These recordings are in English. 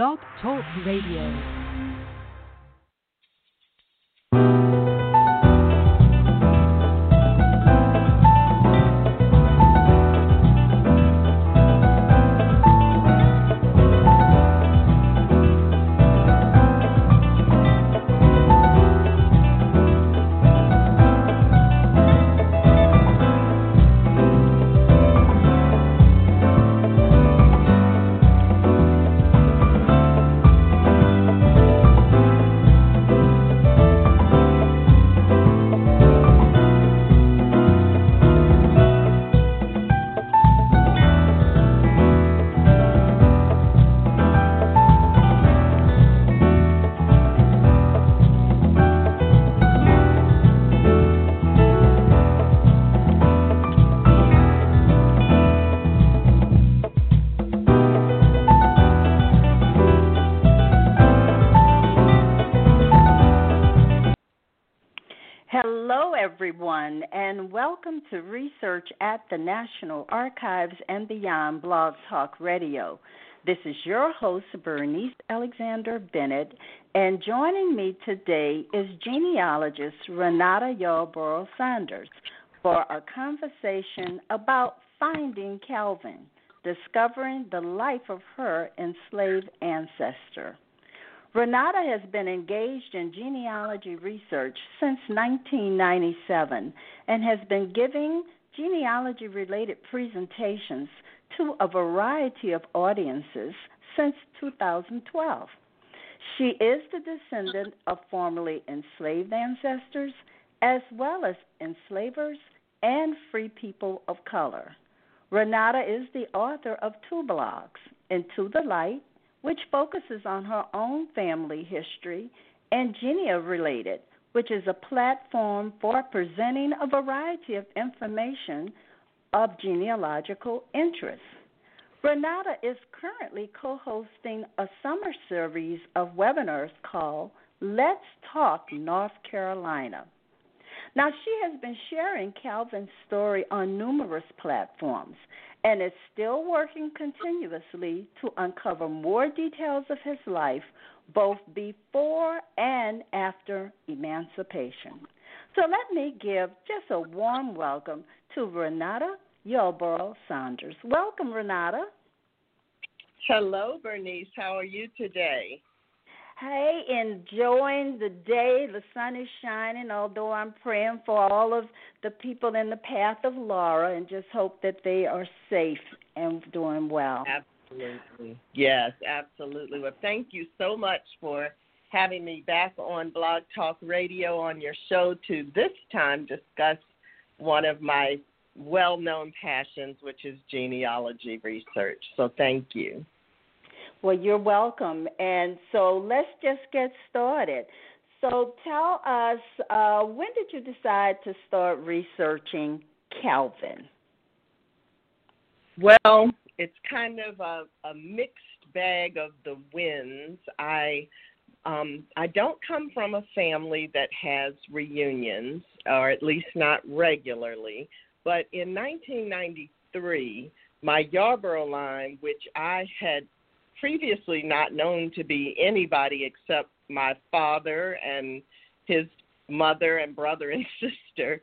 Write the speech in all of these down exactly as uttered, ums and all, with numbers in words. Blog Talk Radio. Everyone, and welcome to Research at the National Archives and Beyond Blog Talk Radio. This is your host, Bernice Alexander Bennett, and joining me today is genealogist Renate Yarborough Sanders for our conversation about finding Calvin, discovering the life of her enslaved ancestor. Renate has been engaged in genealogy research since nineteen ninety-seven and has been giving genealogy-related presentations to a variety of audiences since two thousand twelve. She is the descendant of formerly enslaved ancestors as well as enslavers and free people of color. Renate is the author of two blogs, Into the Light, which focuses on her own family history, and Genea-Related, which is a platform for presenting a variety of information of genealogical interest. Renate is currently co-hosting a summer series of webinars called Let's Talk North Carolina. Now, she has been sharing Calvin's story on numerous platforms and is still working continuously to uncover more details of his life, both before and after emancipation. So let me give just a warm welcome to Renate Yarborough Sanders. Welcome, Renate. Hello, Bernice. How are you today? Hey, enjoying the day. The sun is shining, although I'm praying for all of the people in the path of Laura and just hope that they are safe and doing well. Absolutely. Yes, absolutely. Well, thank you so much for having me back on Blog Talk Radio on your show to this time discuss one of my well-known passions, which is genealogy research. So thank you. Well, you're welcome. And so let's just get started. So tell us, uh, when did you decide to start researching Calvin? Well, it's kind of a, a mixed bag of the winds. I um, I don't come from a family that has reunions, or at least not regularly. But in nineteen ninety-three, my Yarborough line, which I had previously not known to be anybody except my father and his mother and brother and sister,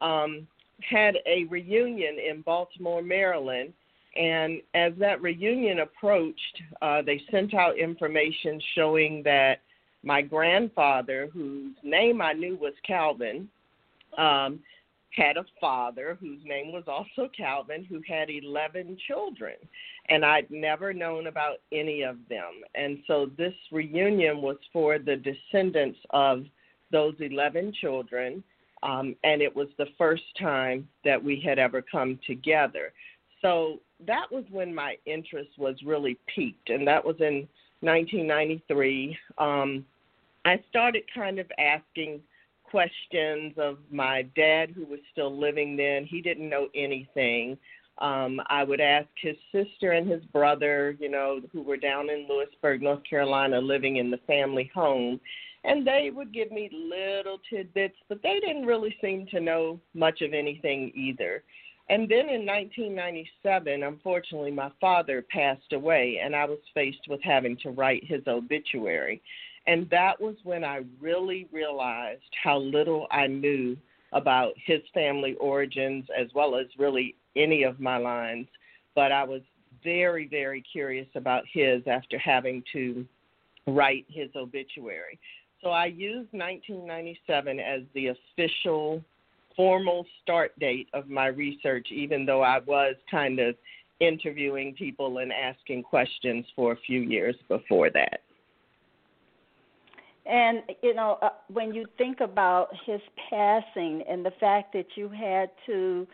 um, had a reunion in Baltimore, Maryland. And as that reunion approached, uh, they sent out information showing that my grandfather, whose name I knew was Calvin, um, had a father whose name was also Calvin, who had eleven children, and I'd never known about any of them. And so this reunion was for the descendants of those eleven children, um, and it was the first time that we had ever come together. So that was when my interest was really piqued, and that was in nineteen ninety-three. Um, I started kind of asking questions of my dad, who was still living then. He didn't know anything. Um, I would ask his sister and his brother, you know, who were down in Louisburg, North Carolina, living in the family home, and they would give me little tidbits, but they didn't really seem to know much of anything either. And then in nineteen ninety-seven, unfortunately, my father passed away, and I was faced with having to write his obituary. And that was when I really realized how little I knew about his family origins, as well as really any of my lines. But I was very, very curious about his after having to write his obituary. So I used nineteen ninety-seven as the official formal start date of my research, even though I was kind of interviewing people and asking questions for a few years before that. And, you know, uh, when you think about his passing and the fact that you had to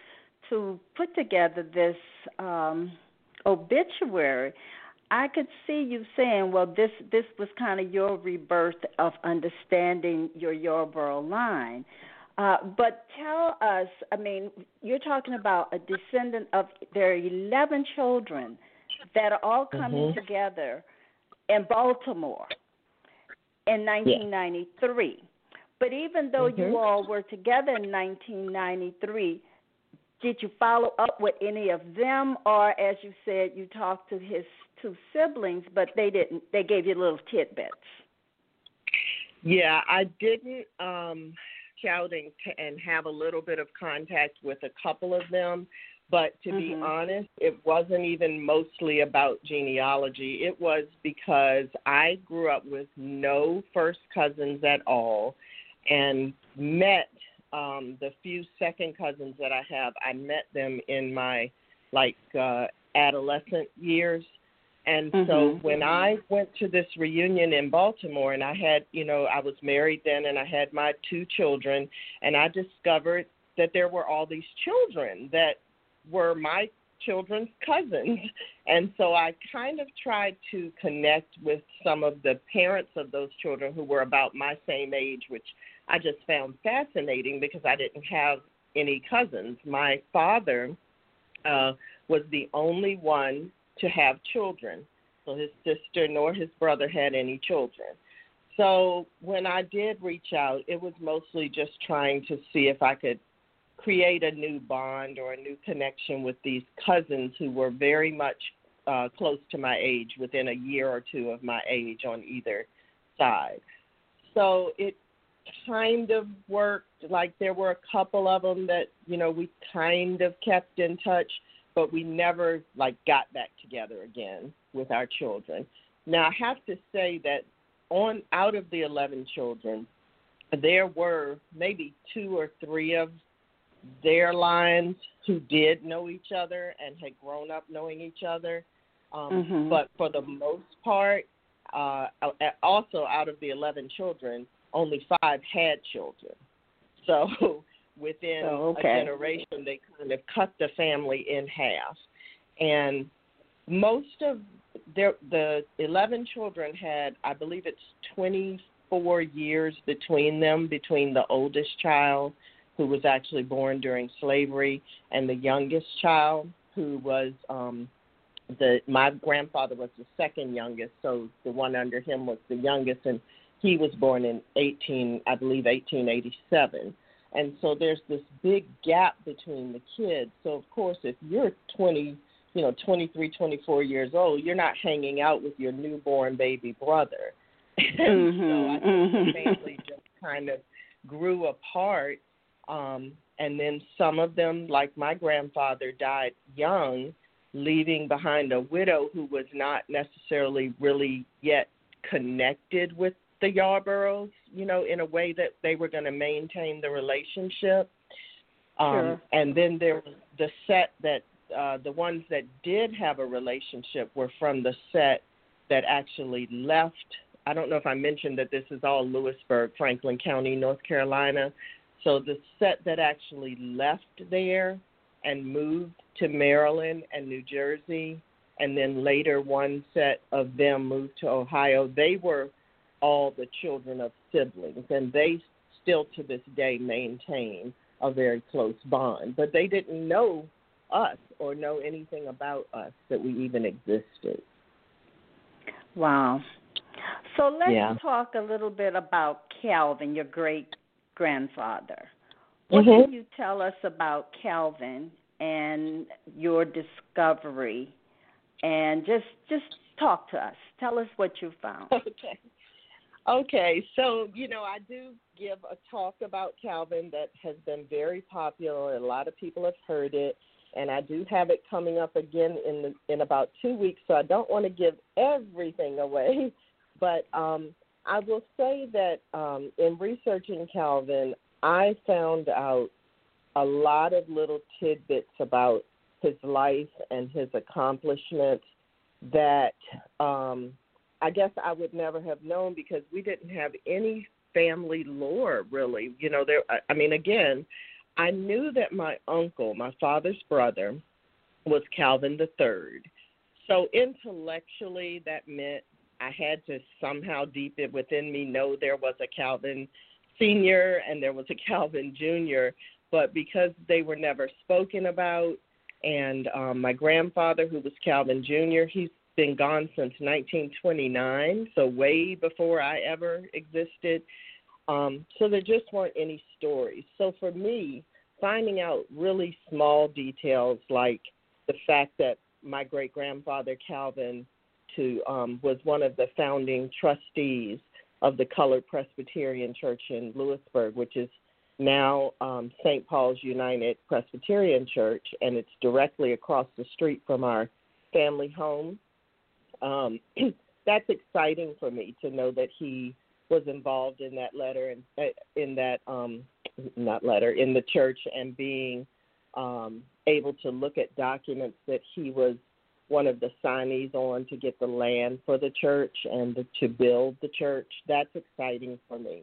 to put together this um, obituary, I could see you saying, well, this, this was kind of your rebirth of understanding your Yarborough line. Uh, but tell us, I mean, you're talking about a descendant of their eleven children that are all coming mm-hmm. together in Baltimore in nineteen ninety-three. Yeah. But even though mm-hmm. you all were together in nineteen ninety-three, did you follow up with any of them? Or, as you said, you talked to his two siblings, but they didn't. They gave you little tidbits. Yeah, I didn't... Um... shouting to, and have a little bit of contact with a couple of them. But to mm-hmm. be honest, it wasn't even mostly about genealogy. It was because I grew up with no first cousins at all and met um, the few second cousins that I have. I met them in my, like, uh, adolescent years. And mm-hmm. so when I went to this reunion in Baltimore, and I had, you know, I was married then, and I had my two children, and I discovered that there were all these children that were my children's cousins. And so I kind of tried to connect with some of the parents of those children who were about my same age, which I just found fascinating because I didn't have any cousins. My father uh, was the only one to have children. So his sister nor his brother had any children. So when I did reach out, it was mostly just trying to see if I could create a new bond or a new connection with these cousins who were very much uh, close to my age, within a year or two of my age on either side. So it kind of worked. Like, there were a couple of them that, you know, we kind of kept in touch, but we never, like, got back together again with our children. Now, I have to say that on out of the eleven children, there were maybe two or three of their lines who did know each other and had grown up knowing each other. Um, mm-hmm. But for the most part, uh, also out of the eleven children, only five had children. So... Within oh, okay. a generation, they kind of cut the family in half. And most of their, the eleven children had, I believe it's twenty-four years between them, between the oldest child, who was actually born during slavery, and the youngest child, who was um, the my grandfather was the second youngest, so the one under him was the youngest, and he was born in eighteen, I believe, eighteen eighty-seven. And so there's this big gap between the kids. So, of course, if you're twenty, you know, twenty-three, twenty-four years old, you're not hanging out with your newborn baby brother. Mm-hmm. So I think the family just kind of grew apart. Um, and then some of them, like my grandfather, died young, leaving behind a widow who was not necessarily really yet connected with the Yarboroughs, you know, in a way that they were going to maintain the relationship. Um, sure. And then there was the set that uh, the ones that did have a relationship were from the set that actually left. I don't know if I mentioned that this is all Louisburg, Franklin County, North Carolina. So the set that actually left there and moved to Maryland and New Jersey, and then later one set of them moved to Ohio, they were all the children of siblings, and they still to this day maintain a very close bond. But they didn't know us or know anything about us, that we even existed. Wow. So let's yeah. talk a little bit about Calvin, your great-grandfather. What mm-hmm. can you tell us about Calvin and your discovery, and just just talk to us. Tell us what you found. Okay. Okay, so, you know, I do give a talk about Calvin that has been very popular. A lot of people have heard it, and I do have it coming up again in the, in about two weeks, so I don't want to give everything away. But um, I will say that um, in researching Calvin, I found out a lot of little tidbits about his life and his accomplishments that um, I guess I would never have known, because we didn't have any family lore, really. You know, there. I mean, again, I knew that my uncle, my father's brother, was Calvin the Third. So intellectually, that meant I had to somehow deep it within me know there was a Calvin Senior and there was a Calvin Junior, but because they were never spoken about, and um, my grandfather, who was Calvin Junior, he's been gone since nineteen twenty-nine, so way before I ever existed. Um, so there just weren't any stories. So for me, finding out really small details like the fact that my great-grandfather Calvin to, um, was one of the founding trustees of the Colored Presbyterian Church in Louisburg, which is now um, Saint Paul's United Presbyterian Church, and it's directly across the street from our family home. Um, that's exciting for me to know that he was involved in that letter and uh, in that um, not letter in the church, and being um, able to look at documents that he was one of the signees on to get the land for the church and to build the church. That's exciting for me.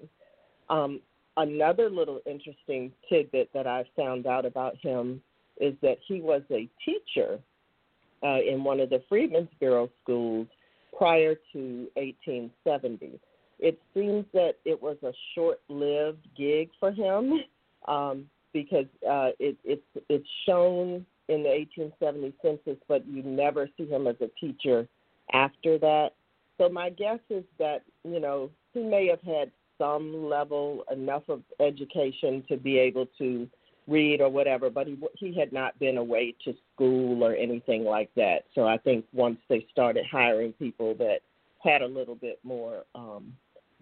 Um, another little interesting tidbit that I found out about him is that he was a teacher Uh, in one of the Freedmen's Bureau schools prior to eighteen seventy. It seems that it was a short-lived gig for him um, because uh, it, it, it's shown in the eighteen seventy census, but you never see him as a teacher after that. So my guess is that, you know, he may have had some level, enough of education to be able to read or whatever, but he he had not been away to school or anything like that. So I think once they started hiring people that had a little bit more um,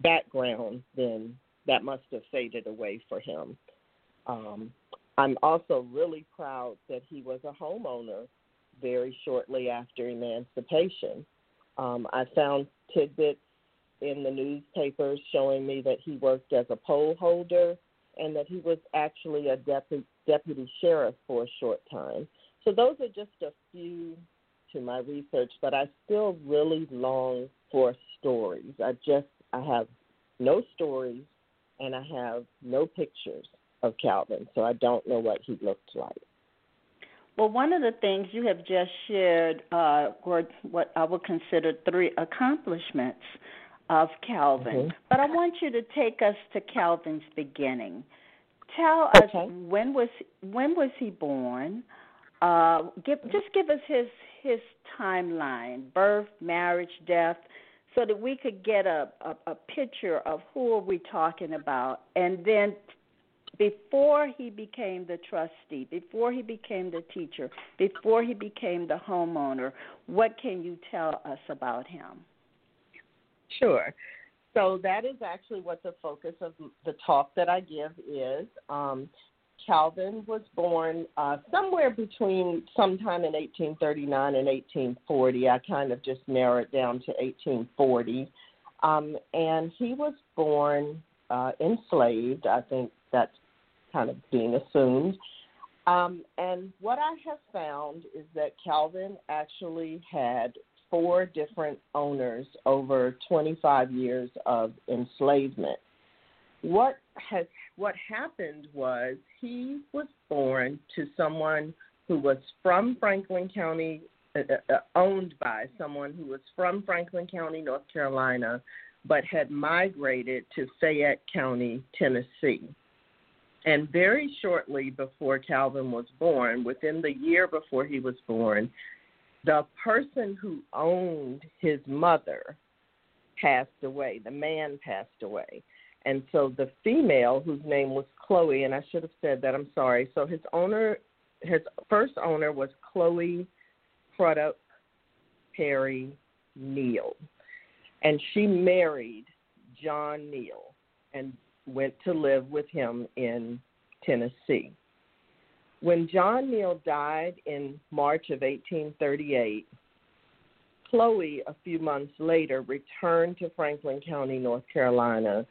background, then that must have faded away for him. Um, I'm also really proud that he was a homeowner very shortly after emancipation. Um, I found tidbits in the newspapers showing me that he worked as a poll holder, and that he was actually a deputy, deputy sheriff for a short time. So those are just a few to my research, but I still really long for stories. I just, I have no stories, and I have no pictures of Calvin, so I don't know what he looked like. Well, one of the things you have just shared uh, were what I would consider three accomplishments of Calvin, mm-hmm. but I want you to take us to Calvin's beginning. Tell okay. us when was when was he born? Uh, give, just give us his his timeline: birth, marriage, death, so that we could get a, a, a picture of who are we talking about. And then before he became the trustee, before he became the teacher, before he became the homeowner, what can you tell us about him? Sure. So that is actually what the focus of the talk that I give is. Um, Calvin was born uh, somewhere between sometime in eighteen thirty-nine and eighteen forty. I kind of just narrowed it down to eighteen forty. Um, and he was born uh, enslaved. I think that's kind of being assumed. Um, and what I have found is that Calvin actually had four different owners over twenty-five years of enslavement. What has what happened was he was born to someone who was from Franklin County, uh, uh, owned by someone who was from Franklin County, North Carolina, but had migrated to Fayette County, Tennessee. And very shortly before Calvin was born, within the year before he was born, the person who owned his mother passed away. The man passed away. And so the female, whose name was Chloe, and I should have said that, I'm sorry. So his owner his first owner was Chloe Prudup Perry Neal, and she married John Neal and went to live with him in Tennessee. When John Neal died in March of eighteen thirty-eight, Chloe, a few months later, returned to Franklin County, North Carolina,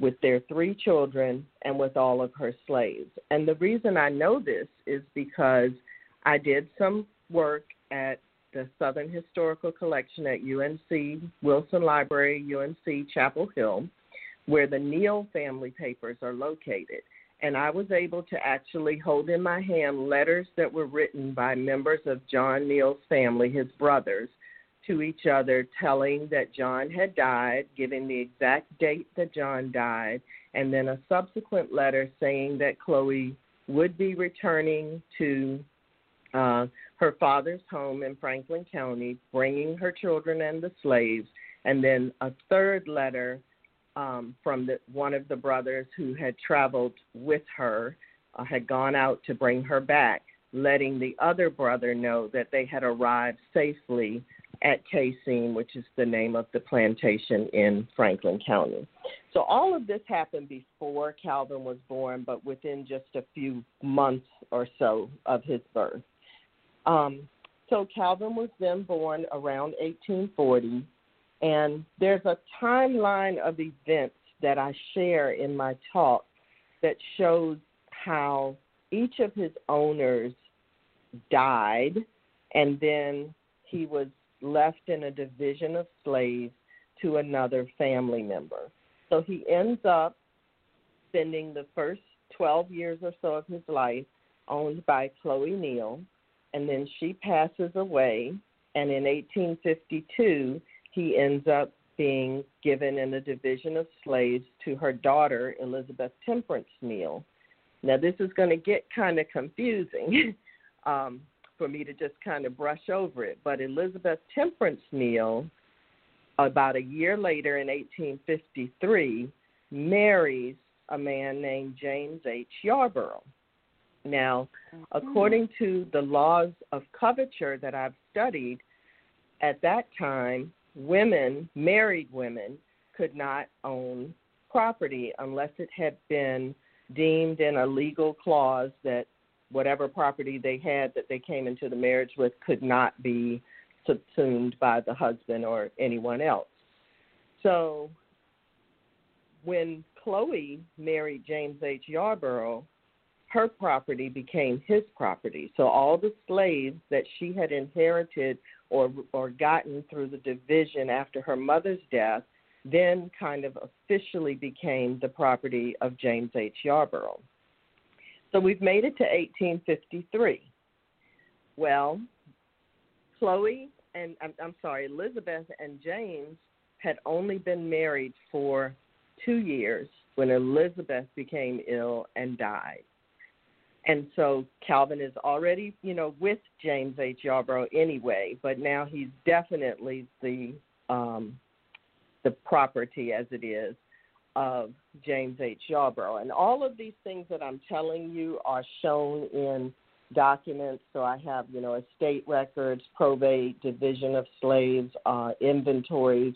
with their three children and with all of her slaves. And the reason I know this is because I did some work at the Southern Historical Collection at U N C Wilson Library, U N C Chapel Hill, where the Neal family papers are located. And I was able to actually hold in my hand letters that were written by members of John Neal's family, his brothers, to each other, telling that John had died, giving the exact date that John died, and then a subsequent letter saying that Chloe would be returning to uh, her father's home in Franklin County, bringing her children and the slaves, and then a third letter Um, from the, one of the brothers who had traveled with her, uh, had gone out to bring her back, letting the other brother know that they had arrived safely at Casein, which is the name of the plantation in Franklin County. So all of this happened before Calvin was born, but within just a few months or so of his birth. Um, so Calvin was then born around eighteen forty. And there's a timeline of events that I share in my talk that shows how each of his owners died, and then he was left in a division of slaves to another family member. So he ends up spending the first twelve years or so of his life owned by Chloe Neal, and then she passes away, and in eighteen fifty-two, he ends up being given in a division of slaves to her daughter, Elizabeth Temperance Neal. Now, this is going to get kind of confusing um, for me to just kind of brush over it, but Elizabeth Temperance Neal, about a year later in eighteen fifty-three, marries a man named James H. Yarborough. Now, according to the laws of coverture that I've studied, at that time, women, married women, could not own property unless it had been deemed in a legal clause that whatever property they had that they came into the marriage with could not be subsumed by the husband or anyone else. So when Chloe married James H. Yarborough, her property became his property. So all the slaves that she had inherited or or gotten through the division after her mother's death then kind of officially became the property of James H. Yarborough. So we've made it to eighteen fifty-three. Well, Chloe and, I'm, I'm sorry, Elizabeth and James had only been married for two years when Elizabeth became ill and died. And so Calvin is already, you know, with James H. Yarborough anyway, but now he's definitely the um, the property, as it is, of James H. Yarborough. And all of these things that I'm telling you are shown in documents. So I have, you know, estate records, probate, division of slaves, uh, inventories,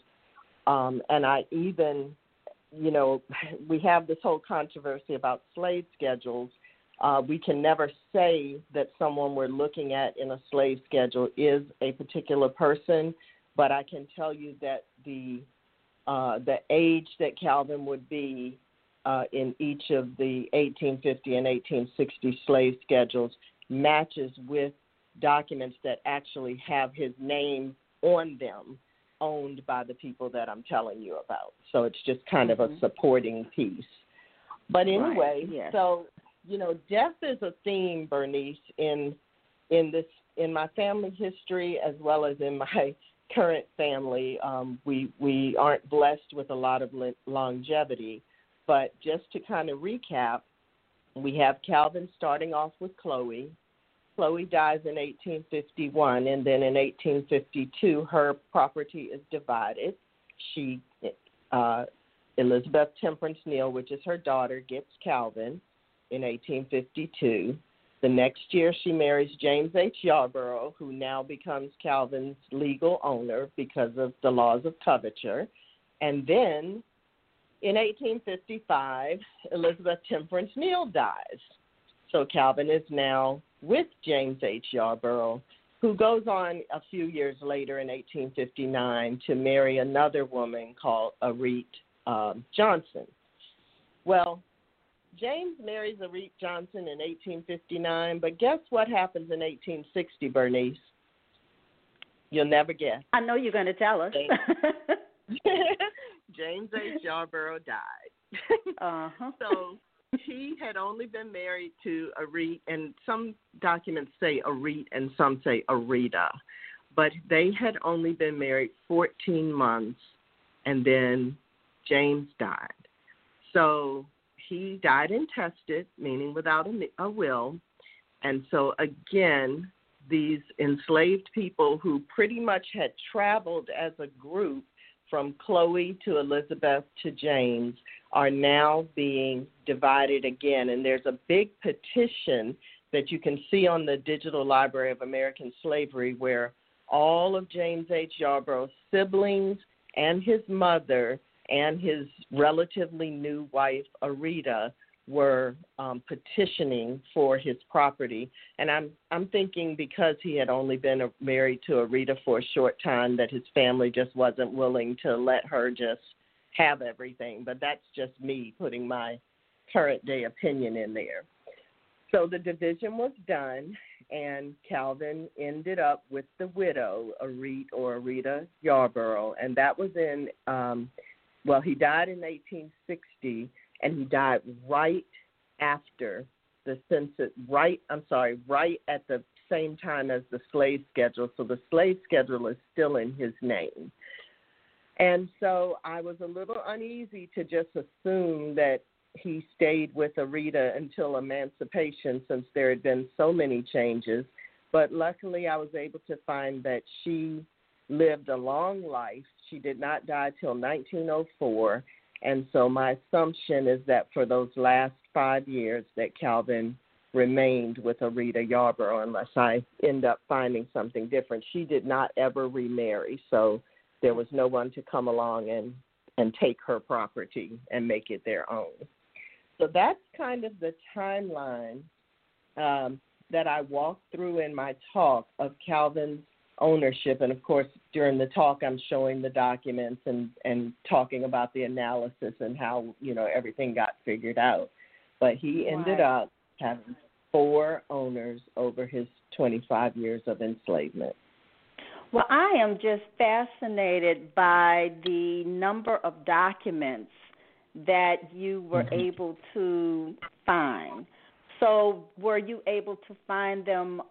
um, and I even, you know, we have this whole controversy about slave schedules. Uh, we can never say that someone we're looking at in a slave schedule is a particular person, but I can tell you that the uh, the age that Calvin would be uh, in each of the eighteen fifty and eighteen sixty slave schedules matches with documents that actually have his name on them, owned by the people that I'm telling you about. So it's just kind mm-hmm. of a supporting piece. But anyway, right. yes. so... You know, death is a theme, Bernice, in in this in my family history as well as in my current family. Um, we we aren't blessed with a lot of le- longevity, but just to kind of recap, we have Calvin starting off with Chloe. Chloe dies in eighteen fifty-one, and then in eighteen fifty-two, her property is divided. She uh, Elizabeth Temperance Neal, which is her daughter, gets Calvin in eighteen fifty-two. The next year, she marries James H. Yarborough, who now becomes Calvin's legal owner because of the laws of coverture. And then in eighteen fifty-five, Elizabeth Temperance Neal dies. So Calvin is now with James H. Yarborough, who goes on a few years later in eighteen fifty-nine to marry another woman called Areta um, Johnson. Well, James marries Areta Johnson in eighteen fifty-nine, but guess what happens in eighteen sixty, Bernice? You'll never guess. I know you're going to tell us. James H. Yarborough died. Uh-huh. So he had only been married to Areta, and some documents say Areta and some say Areta, but they had only been married fourteen months, and then James died. So he died intestate, meaning without a, a will. And so, again, these enslaved people who pretty much had traveled as a group from Chloe to Elizabeth to James are now being divided again. And there's a big petition that you can see on the Digital Library of American Slavery where all of James H. Yarborough's siblings and his mother and his relatively new wife, Areta, were um, petitioning for his property. And I'm I'm thinking because he had only been married to Areta for a short time that his family just wasn't willing to let her just have everything. But that's just me putting my current day opinion in there. So the division was done, and Calvin ended up with the widow, Areta or Areta Yarborough, and that was in... Um, Well, he died in eighteen sixty, and he died right after the census, right, I'm sorry, right at the same time as the slave schedule. So the slave schedule is still in his name. And so I was a little uneasy to just assume that he stayed with Areta until emancipation, since there had been so many changes. But luckily, I was able to find that she lived a long life. She did not die till nineteen oh four, and so my assumption is that for those last five years that Calvin remained with Areta Yarborough, unless I end up finding something different. She did not ever remarry, so there was no one to come along and, and take her property and make it their own. So that's kind of the timeline um, that I walked through in my talk of Calvin's ownership. And of course, during the talk, I'm showing the documents and, and talking about the analysis and how, you know, everything got figured out. But he ended wow. up having four owners over his twenty-five years of enslavement. Well, I am just fascinated by the number of documents that you were mm-hmm. able to find. So were you able to find them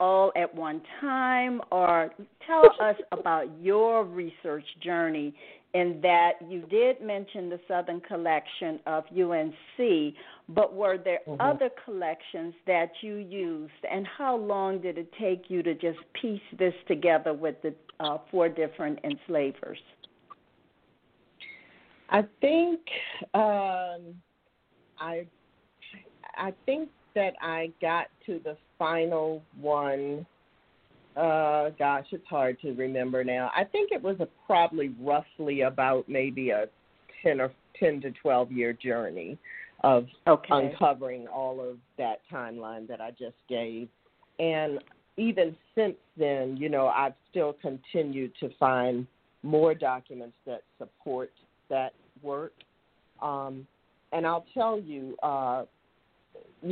all at one time, or tell us about your research journey, in that you did mention the Southern collection of U N C, but were there mm-hmm. other collections that you used, and how long did it take you to just piece this together with the uh, four different enslavers? I think um, I I think that I got to the final one, uh, gosh, it's hard to remember now. I think it was a, probably roughly about maybe a ten or ten to twelve year journey of okay. uncovering all of that timeline that I just gave. And even since then, you know, I've still continued to find more documents that support that work. Um, and I'll tell you, uh,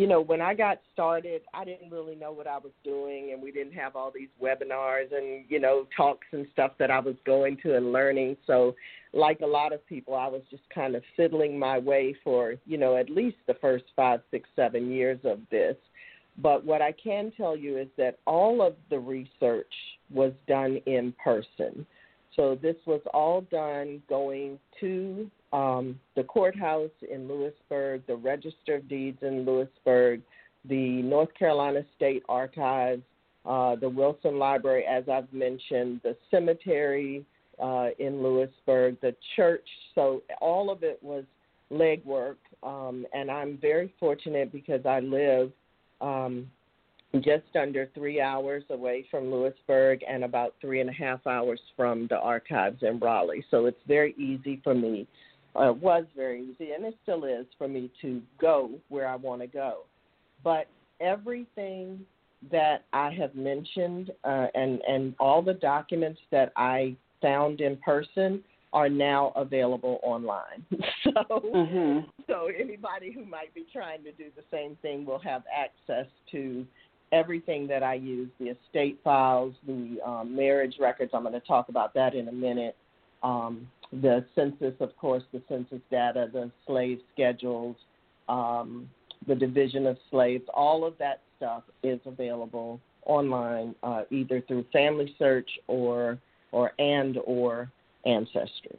You know, when I got started, I didn't really know what I was doing, and we didn't have all these webinars and, you know, talks and stuff that I was going to and learning. So like a lot of people, I was just kind of fiddling my way for, you know, at least the first five, six, seven years of this. But what I can tell you is that all of the research was done in person. So this was all done going to Um, the courthouse in Louisburg, the Register of Deeds in Louisburg, the North Carolina State Archives, uh, the Wilson Library, as I've mentioned, the cemetery uh, in Louisburg, the church. So all of it was legwork, um, and I'm very fortunate because I live um, just under three hours away from Louisburg and about three and a half hours from the archives in Raleigh. So it's very easy for me. Uh, it was very easy, and it still is for me to go where I want to go. But everything that I have mentioned uh, and, and all the documents that I found in person are now available online. so, mm-hmm. so anybody who might be trying to do the same thing will have access to everything that I use, the estate files, the um, marriage records. I'm going to talk about that in a minute. Um, the census, of course, the census data, the slave schedules, um, the division of slaves, all of that stuff is available online, uh, either through Family Search or or and or Ancestry.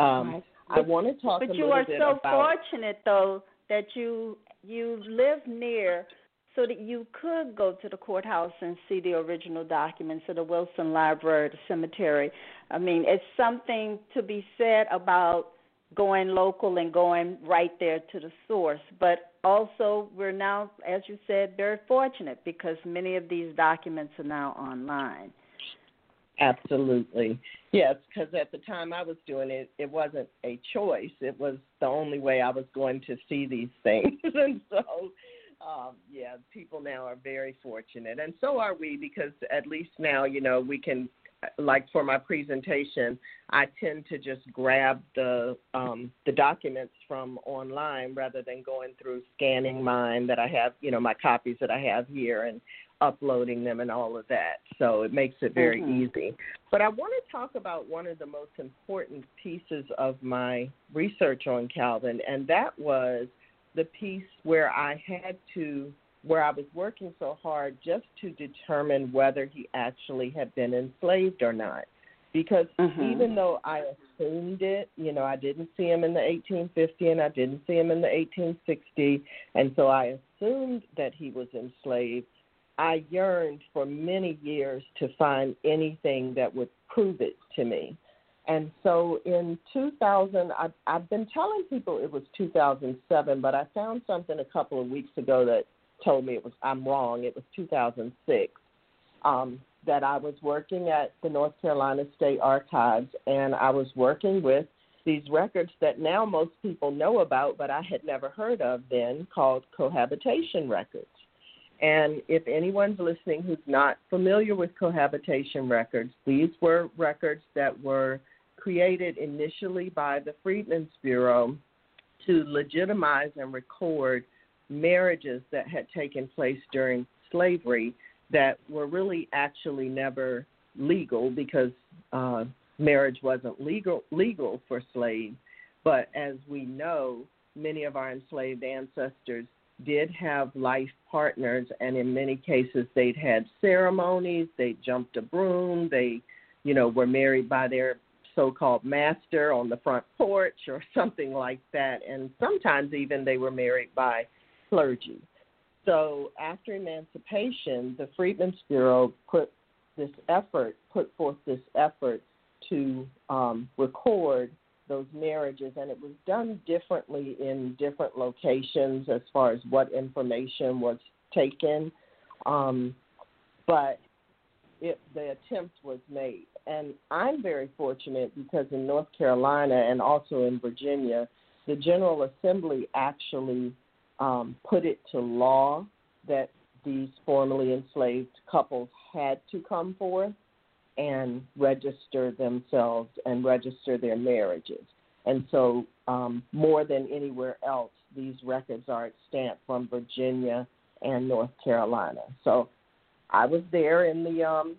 Um, right. I but, want to talk a little bit so about... But you are so fortunate, though, that you you live near so that you could go to the courthouse and see the original documents of the Wilson Library, the cemetery. I mean, it's something to be said about going local and going right there to the source. But also we're now, as you said, very fortunate because many of these documents are now online. Absolutely. Yes, because at the time I was doing it, it wasn't a choice. It was the only way I was going to see these things. And so... Um, yeah, people now are very fortunate, and so are we, because at least now, you know, we can, like for my presentation, I tend to just grab the um, the documents from online rather than going through scanning mine that I have, you know, my copies that I have here and uploading them and all of that. So it makes it very mm-hmm. easy. But I want to talk about one of the most important pieces of my research on Calvin, and that was the piece where I had to, where I was working so hard just to determine whether he actually had been enslaved or not. Because mm-hmm. even though I assumed it, you know, I didn't see him in the eighteen fifty and I didn't see him in the eighteen sixty. And so I assumed that he was enslaved. I yearned for many years to find anything that would prove it to me. And so in two thousand, I, I've been telling people it was two thousand seven, but I found something a couple of weeks ago that told me it was I'm wrong. It was two thousand six um, that I was working at the North Carolina State Archives, and I was working with these records that now most people know about, but I had never heard of then, called cohabitation records. And if anyone's listening who's not familiar with cohabitation records, these were records that were created initially by the Freedmen's Bureau to legitimize and record marriages that had taken place during slavery that were really actually never legal because uh, marriage wasn't legal, legal for slaves. But as we know, many of our enslaved ancestors did have life partners, and in many cases they'd had ceremonies, they jumped a broom, they, you know, were married by their so-called master on the front porch or something like that, and sometimes even they were married by clergy. So after emancipation, the Freedmen's Bureau put this effort, put forth this effort to um, record those marriages, and it was done differently in different locations as far as what information was taken, um, but it, the attempt was made. And I'm very fortunate because in North Carolina and also in Virginia, the General Assembly actually um, put it to law that these formerly enslaved couples had to come forth and register themselves and register their marriages. And so um, more than anywhere else, these records are extant from Virginia and North Carolina. So I was there in the um,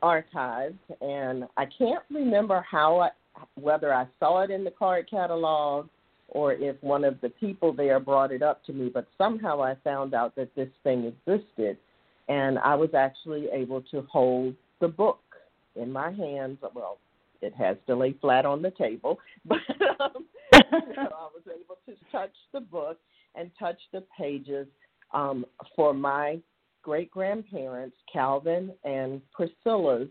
archives, and I can't remember how I, whether I saw it in the card catalog or if one of the people there brought it up to me, but somehow I found out that this thing existed, and I was actually able to hold the book in my hands. Well, it has to lay flat on the table, but um, you know, I was able to touch the book and touch the pages um, for my great-grandparents, Calvin and Priscilla's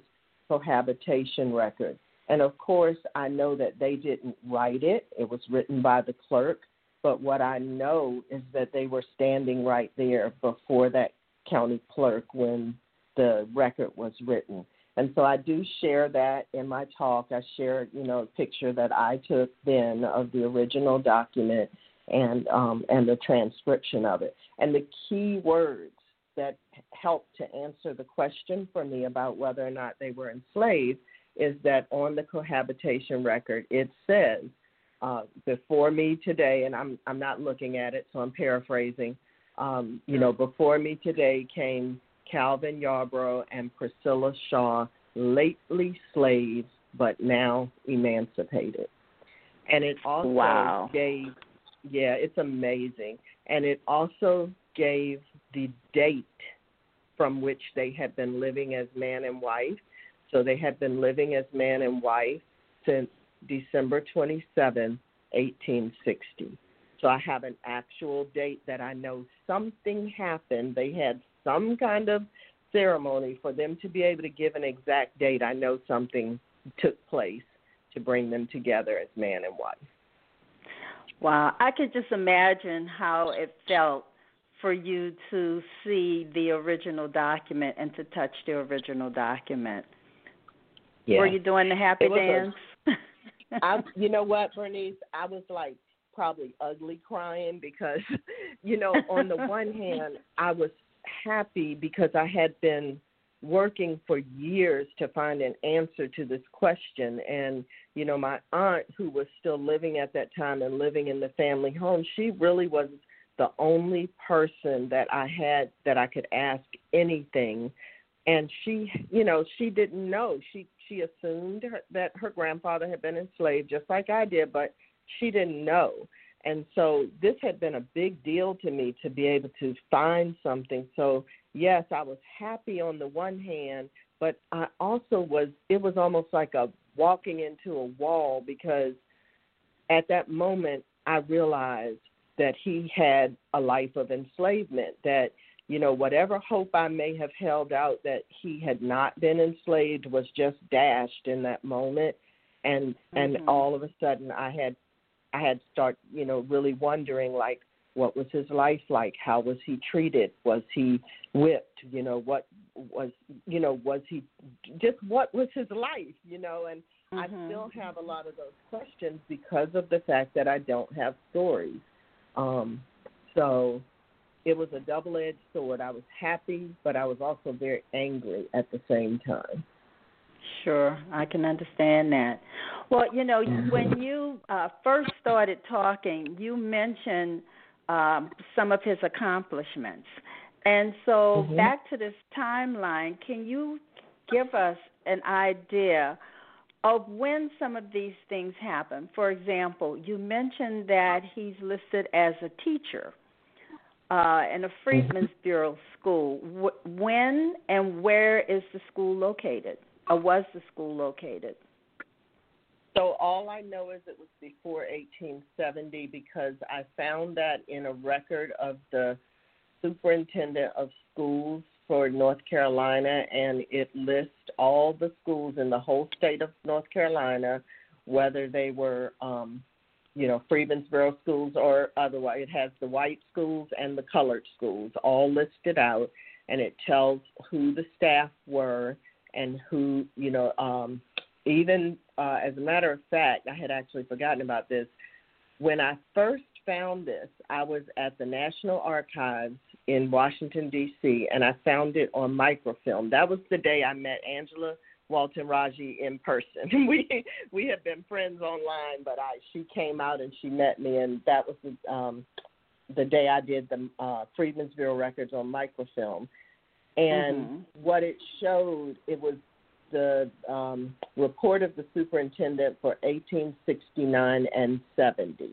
cohabitation record. And, of course, I know that they didn't write it. It was written by the clerk, But what I know is that they were standing right there before that county clerk when the record was written. And so I do share that in my talk. I share, you know, a picture that I took then of the original document and um, and the transcription of it. And the key words that help to answer the question for me about whether or not they were enslaved is that on the cohabitation record, it says, uh, before me today, and I'm I'm not looking at it, so I'm paraphrasing, um, you know, before me today came Calvin Yarborough and Priscilla Shaw, lately slaves, but now emancipated. And it also wow. gave, yeah, it's amazing. And it also gave the date from which they had been living as man and wife. So they had been living as man and wife since December twenty-seventh, eighteen sixty. So I have an actual date that I know something happened. They had some kind of ceremony for them to be able to give an exact date. I know something took place to bring them together as man and wife. Wow. I could just imagine how it felt for you to see the original document and to touch the original document. Yeah. Were you doing the happy dance? A, I, you know what, Bernice? I was like, probably ugly crying because, you know, on the one hand, I was happy because I had been working for years to find an answer to this question. And, you know, my aunt, who was still living at that time and living in the family home, she really was the only person that I had that I could ask anything. And she, you know, she didn't know. She, she assumed her, that her grandfather had been enslaved just like I did, but she didn't know. And so this had been a big deal to me to be able to find something. So, yes, I was happy on the one hand, but I also was, it was almost like a walking into a wall, because at that moment I realized that he had a life of enslavement, that, you know, whatever hope I may have held out that he had not been enslaved was just dashed in that moment. And, mm-hmm. and all of a sudden I had I had start, you know, really wondering, like, what was his life like? How was he treated? Was he whipped? You know, what was, you know, was he, just what was his life, you know? And mm-hmm. I still have a lot of those questions because of the fact that I don't have stories. Um, so it was a double-edged sword. I was happy, but I was also very angry at the same time. Sure, I can understand that. Well, you know, when you uh, first started talking, you mentioned um, some of his accomplishments. And so mm-hmm. back to this timeline, can you give us an idea of when some of these things happened? For example, you mentioned that he's listed as a teacher uh, in a Freedmen's Bureau school. When and where is the school located? Or was the school located? So all I know is it was before eighteen seventy, because I found that in a record of the superintendent of schools for North Carolina, and it lists all the schools in the whole state of North Carolina, whether they were, um, you know, Freedmen's Bureau schools or otherwise. It has the white schools and the colored schools all listed out, and it tells who the staff were and who, you know, um, even uh, as a matter of fact, I had actually forgotten about this. When I first found this, I was at the National Archives in Washington, D C, and I found it on microfilm. That was the day I met Angela Walton-Raji in person. we we had been friends online, but I she came out and she met me, and that was the, um, the day I did the uh, Freedmen's Bureau records on microfilm. And mm-hmm. what it showed, it was the um, report of the superintendent for eighteen sixty-nine and seventy.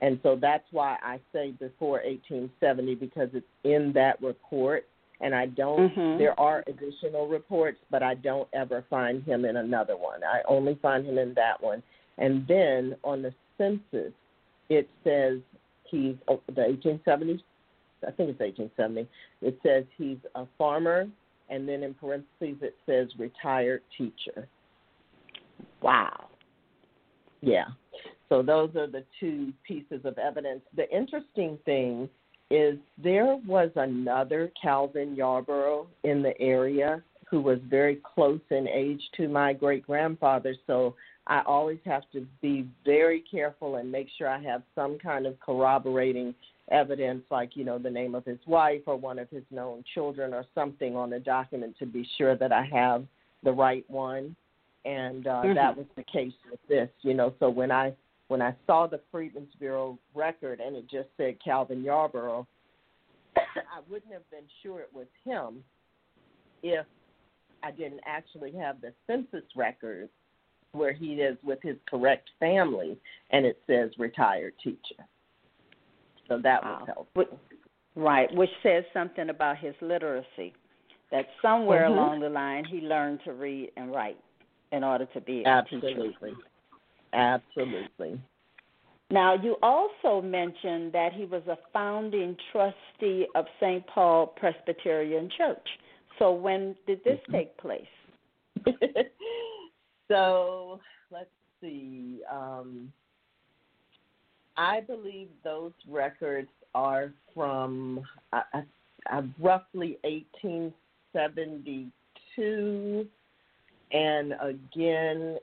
And so that's why I say before eighteen seventy, because it's in that report. And I don't, mm-hmm. there are additional reports, but I don't ever find him in another one. I only find him in that one. And then on the census, it says he's, oh, the eighteen seventy, I think it's eighteen seventy, it says he's a farmer, and then in parentheses it says retired teacher. Wow. Yeah. So those are the two pieces of evidence. The interesting thing is there was another Calvin Yarborough in the area who was very close in age to my great-grandfather, so I always have to be very careful and make sure I have some kind of corroborating evidence, like, you know, the name of his wife or one of his known children or something on the document to be sure that I have the right one. And uh, mm-hmm. that was the case with this, you know. So when I when I saw the Freedmen's Bureau record and it just said Calvin Yarborough, I wouldn't have been sure it was him if I didn't actually have the census record where he is with his correct family, and it says retired teacher. So that wow. was helpful. Right, which says something about his literacy, that somewhere mm-hmm. along the line he learned to read and write in order to be absolutely. a teacher. Absolutely. Absolutely. Now, you also mentioned that he was a founding trustee of Saint Paul Presbyterian Church. So when did this take place? So let's see. Um, I believe those records are from uh, uh, roughly eighteen seventy-two, and again,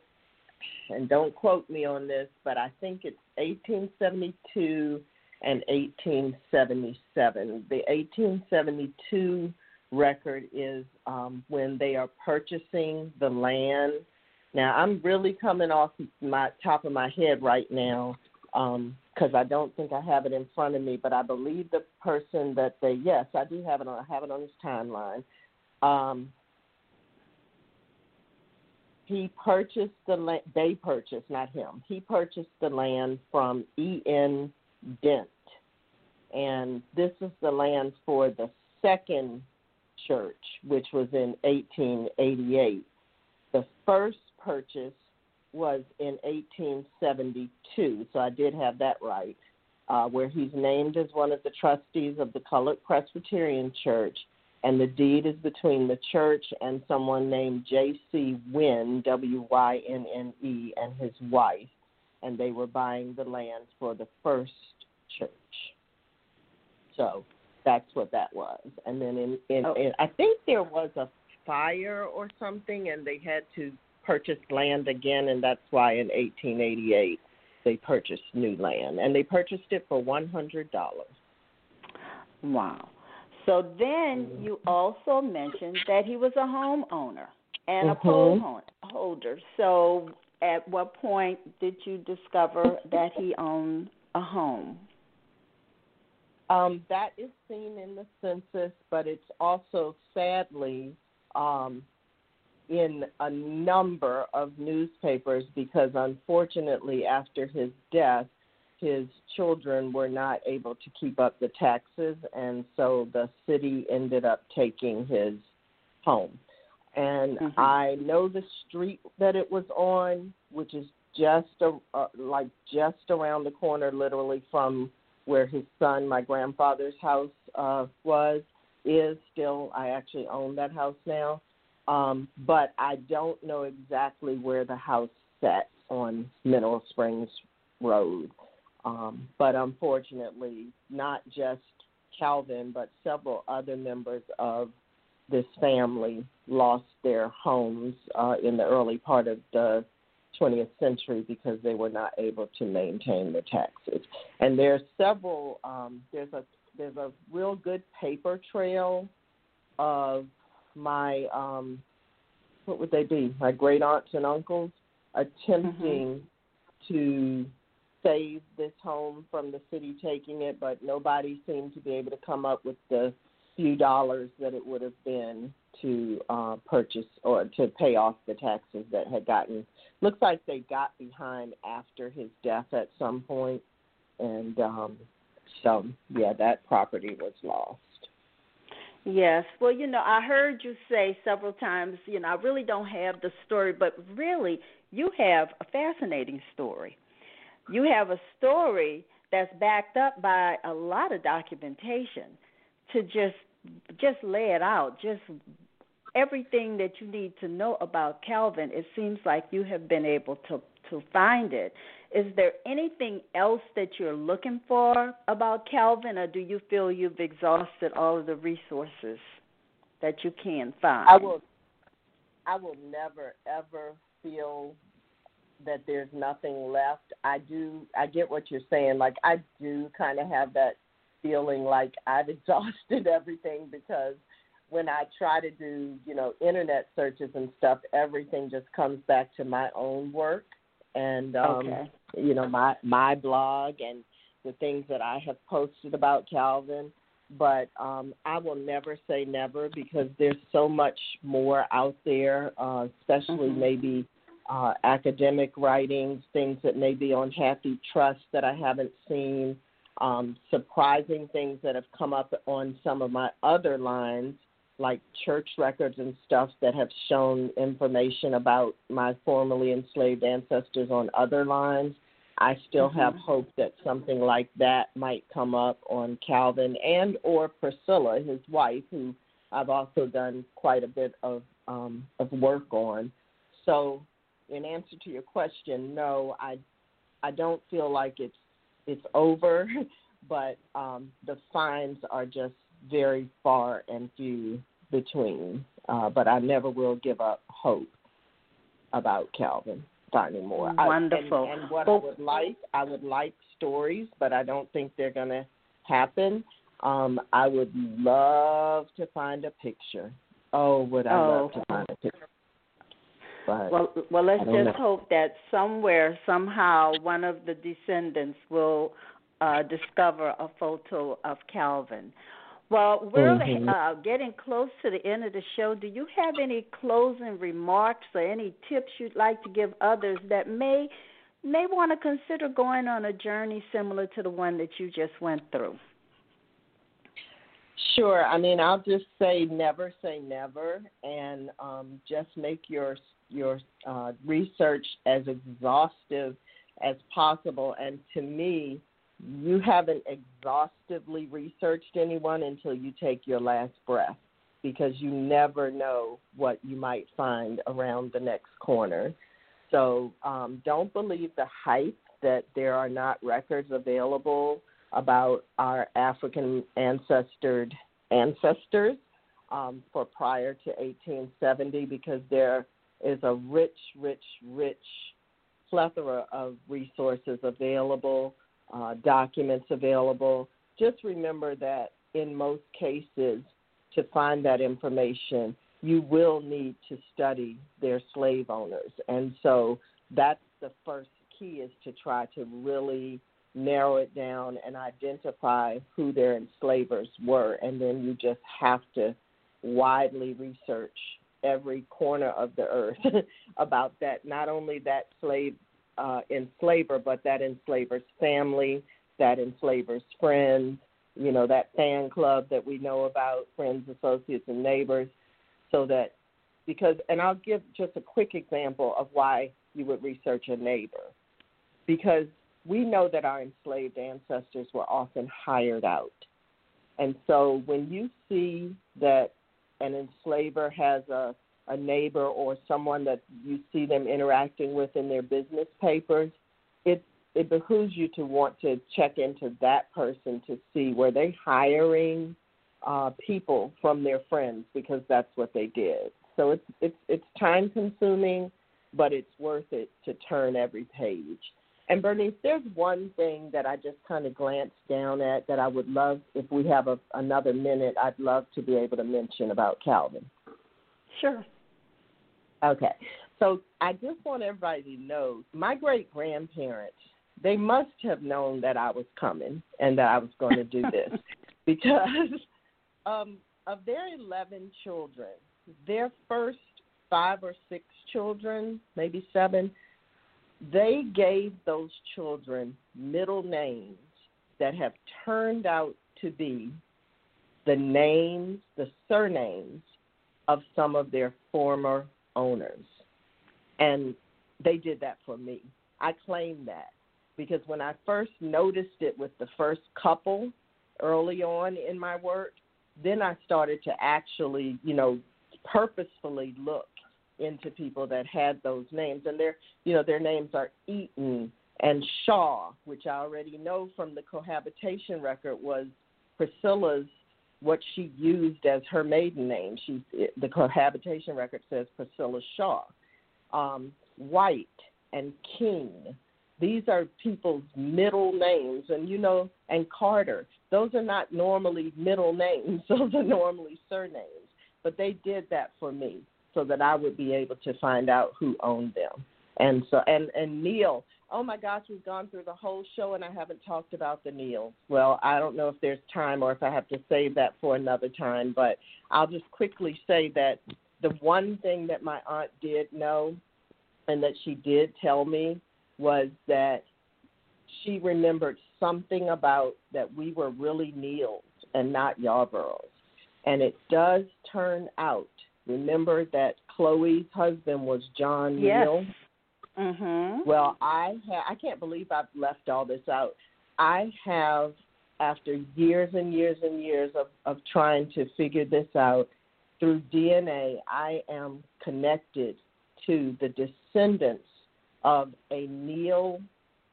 and don't quote me on this, but I think it's eighteen seventy-two and eighteen seventy-seven. The eighteen seventy-two record is um, when they are purchasing the land. Now, I'm really coming off my top of my head right now because um, I don't think I have it in front of me, but I believe the person that they, yes, I do have it on, I have it on this timeline. Um He purchased the land, they purchased, not him. He purchased the land from E N. Dent. And this is the land for the second church, which was in eighteen eighty-eight. The first purchase was in eighteen seventy-two, so I did have that right, uh, where he's named as one of the trustees of the Colored Presbyterian Church. And the deed is between the church and someone named J C. Wynne, W Y N N E, and his wife. And they were buying the land for the first church. So that's what that was. And then in, in, oh. in I think there was a fire or something, and they had to purchase land again, and that's why in eighteen eighty-eight they purchased new land. And they purchased it for one hundred dollars. Wow. So then you also mentioned that he was a homeowner and a mm-hmm. poll holder. So at what point did you discover that he owned a home? Um, that is seen in the census, but it's also sadly um, in a number of newspapers because unfortunately after his death, his children were not able to keep up the taxes, and so the city ended up taking his home. And mm-hmm. I know the street that it was on, which is just a, uh, like just around the corner literally from where his son, my grandfather's house uh, was, is still. I actually own that house now. Um, but I don't know exactly where the house sat on Mineral Springs Road. Um, but unfortunately, not just Calvin, but several other members of this family lost their homes uh, in the early part of the twentieth century because they were not able to maintain the taxes. And there's several. Um, there's a there's a real good paper trail of my um, what would they be? My great aunts and uncles attempting mm-hmm. to save this home from the city taking it, but nobody seemed to be able to come up with the few dollars that it would have been to uh, purchase or to pay off the taxes that had gotten. Looks like they got behind after his death at some point, and um, so, yeah, that property was lost. Yes. Well, you know, I heard you say several times, you know, I really don't have the story, but really you have a fascinating story. You have a story that's backed up by a lot of documentation to just just lay it out. Just everything that you need to know about Calvin, it seems like you have been able to, to find it. Is there anything else that you're looking for about Calvin, or do you feel you've exhausted all of the resources that you can find? I will, I will never, ever feel that there's nothing left. I do, I get what you're saying. Like, I do kind of have that feeling like I've exhausted everything, because when I try to do, you know, internet searches and stuff, everything just comes back to my own work and, um, okay. you know, my, my blog and the things that I have posted about Calvin. But um, I will never say never, because there's so much more out there, uh, especially mm-hmm. maybe uh, academic writings, things that may be on Hathi Trust that I haven't seen, um, surprising things that have come up on some of my other lines, like church records and stuff that have shown information about my formerly enslaved ancestors on other lines. I still mm-hmm. have hope that something like that might come up on Calvin and or Priscilla, his wife, who I've also done quite a bit of um, of work on. So in answer to your question, no, I I don't feel like it's it's over, but um, the finds are just very far and few between. Uh, but I never will give up hope about Calvin finding more. Wonderful. I, and, and what I would like, I would like stories, but I don't think they're going to happen. Um, I would love to find a picture. Oh, would I oh. love to find a picture. But well, well, let's just know. hope that somewhere, somehow, one of the descendants will uh, discover a photo of Calvin. Well, we're mm-hmm. uh, getting close to the end of the show. Do you have any closing remarks or any tips you'd like to give others that may may want to consider going on a journey similar to the one that you just went through? Sure. I mean, I'll just say never say never, and um, just make your your uh, research as exhaustive as possible. And to me, you haven't exhaustively researched anyone until you take your last breath, because you never know what you might find around the next corner. So um, don't believe the hype that there are not records available about our African ancestored ancestors um, for prior to eighteen seventy, because there is a rich, rich, rich plethora of resources available. Uh, documents available. Just remember that in most cases, to find that information, you will need to study their slave owners. And so that's the first key, is to try to really narrow it down and identify who their enslavers were. And then you just have to widely research every corner of the earth about that, not only that slave Uh, enslaver, but that enslaver's family, that enslaver's friends, you know, that fan club that we know about, friends, associates, and neighbors, so that, because, and I'll give just a quick example of why you would research a neighbor, because we know that our enslaved ancestors were often hired out. And so when you see that an enslaver has a a neighbor or someone that you see them interacting with in their business papers, it it behooves you to want to check into that person to see, were they hiring uh, people from their friends, because that's what they did. So it's it's it's time consuming, but it's worth it to turn every page. And Bernice, there's one thing that I just kind of glanced down at that I would love, if we have a, another minute, I'd love to be able to mention about Calvin. Sure. Okay, so I just want everybody to know, my great-grandparents, they must have known that I was coming and that I was going to do this, because um, of their eleven children, their first five or six children, maybe seven, they gave those children middle names that have turned out to be the names, the surnames, of some of their former owners. And they did that for me. I claim that, because when I first noticed it with the first couple early on in my work, then I started to actually, you know, purposefully look into people that had those names. And their, you know, their names are Eaton and Shaw, which I already know from the cohabitation record was Priscilla's, what she used as her maiden name. She, the cohabitation record says Priscilla Shaw. Um, White and King. These are people's middle names, and you know, and Carter. Those are not normally middle names. Those are normally surnames. But they did that for me so that I would be able to find out who owned them. And so, and, and Neal. Oh my gosh, we've gone through the whole show and I haven't talked about the Neals. Well, I don't know if there's time or if I have to save that for another time, but I'll just quickly say that the one thing that my aunt did know and that she did tell me was that she remembered something about that we were really Neals and not Yarboroughs. And it does turn out, remember that Chloe's husband was John yes. Neal? Mm-hmm. Well, I ha- I can't believe I've left all this out. I have, after years and years and years of, of trying to figure this out, through D N A, I am connected to the descendants of a Neal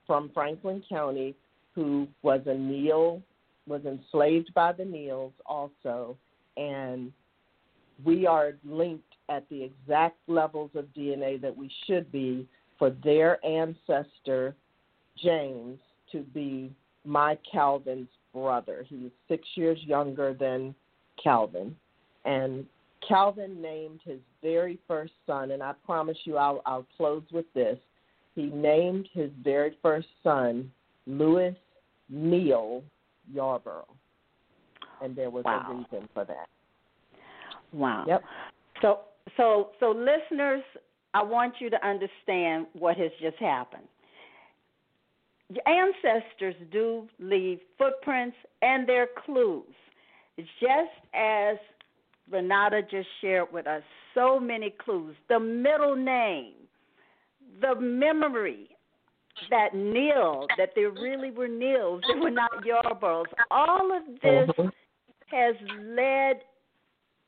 from Franklin County who was a Neal, was enslaved by the Neals also, and we are linked at the exact levels of D N A that we should be for their ancestor, James, to be my Calvin's brother. He was six years younger than Calvin. And Calvin named his very first son, and I promise you I'll, I'll close with this. He named his very first son Louis Neal Yarborough. And there was wow. a reason for that. Wow. Yep. So, so, so listeners, I want you to understand what has just happened. Your ancestors do leave footprints and their clues. Just as Renata just shared with us, so many clues. The middle name, the memory that Neal, that there really were Neals, they were not Yarboroughs. All of this mm-hmm. has led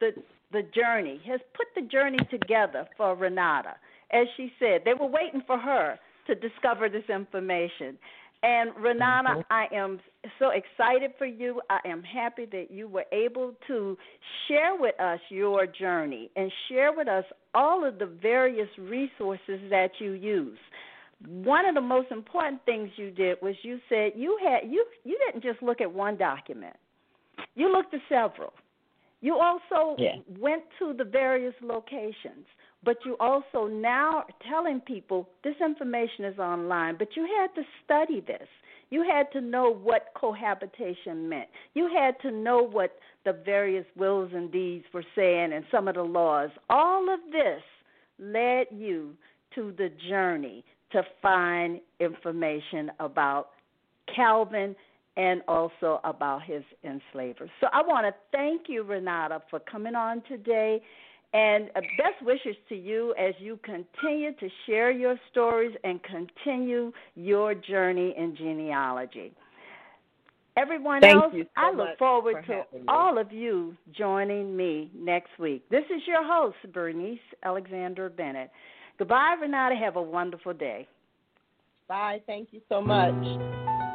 the the journey, has put the journey together for Renata. As she said, they were waiting for her to discover this information. And Renata, I am so excited for you. I am happy that you were able to share with us your journey and share with us all of the various resources that you use. One of the most important things you did was you said you had you you didn't just look at one document. You looked at several. You also yeah. went to the various locations, but you also now are telling people this information is online, but you had to study this. You had to know what cohabitation meant. You had to know what the various wills and deeds were saying and some of the laws. All of this led you to the journey to find information about Calvin and also about his enslavers. So I want to thank you, Renata, for coming on today. And best wishes to you as you continue to share your stories and continue your journey in genealogy. Everyone thank else, so I look forward to all of you joining me next week. This is your host, Bernice Alexander Bennett. Goodbye, Renata. Have a wonderful day. Bye. Thank you so much.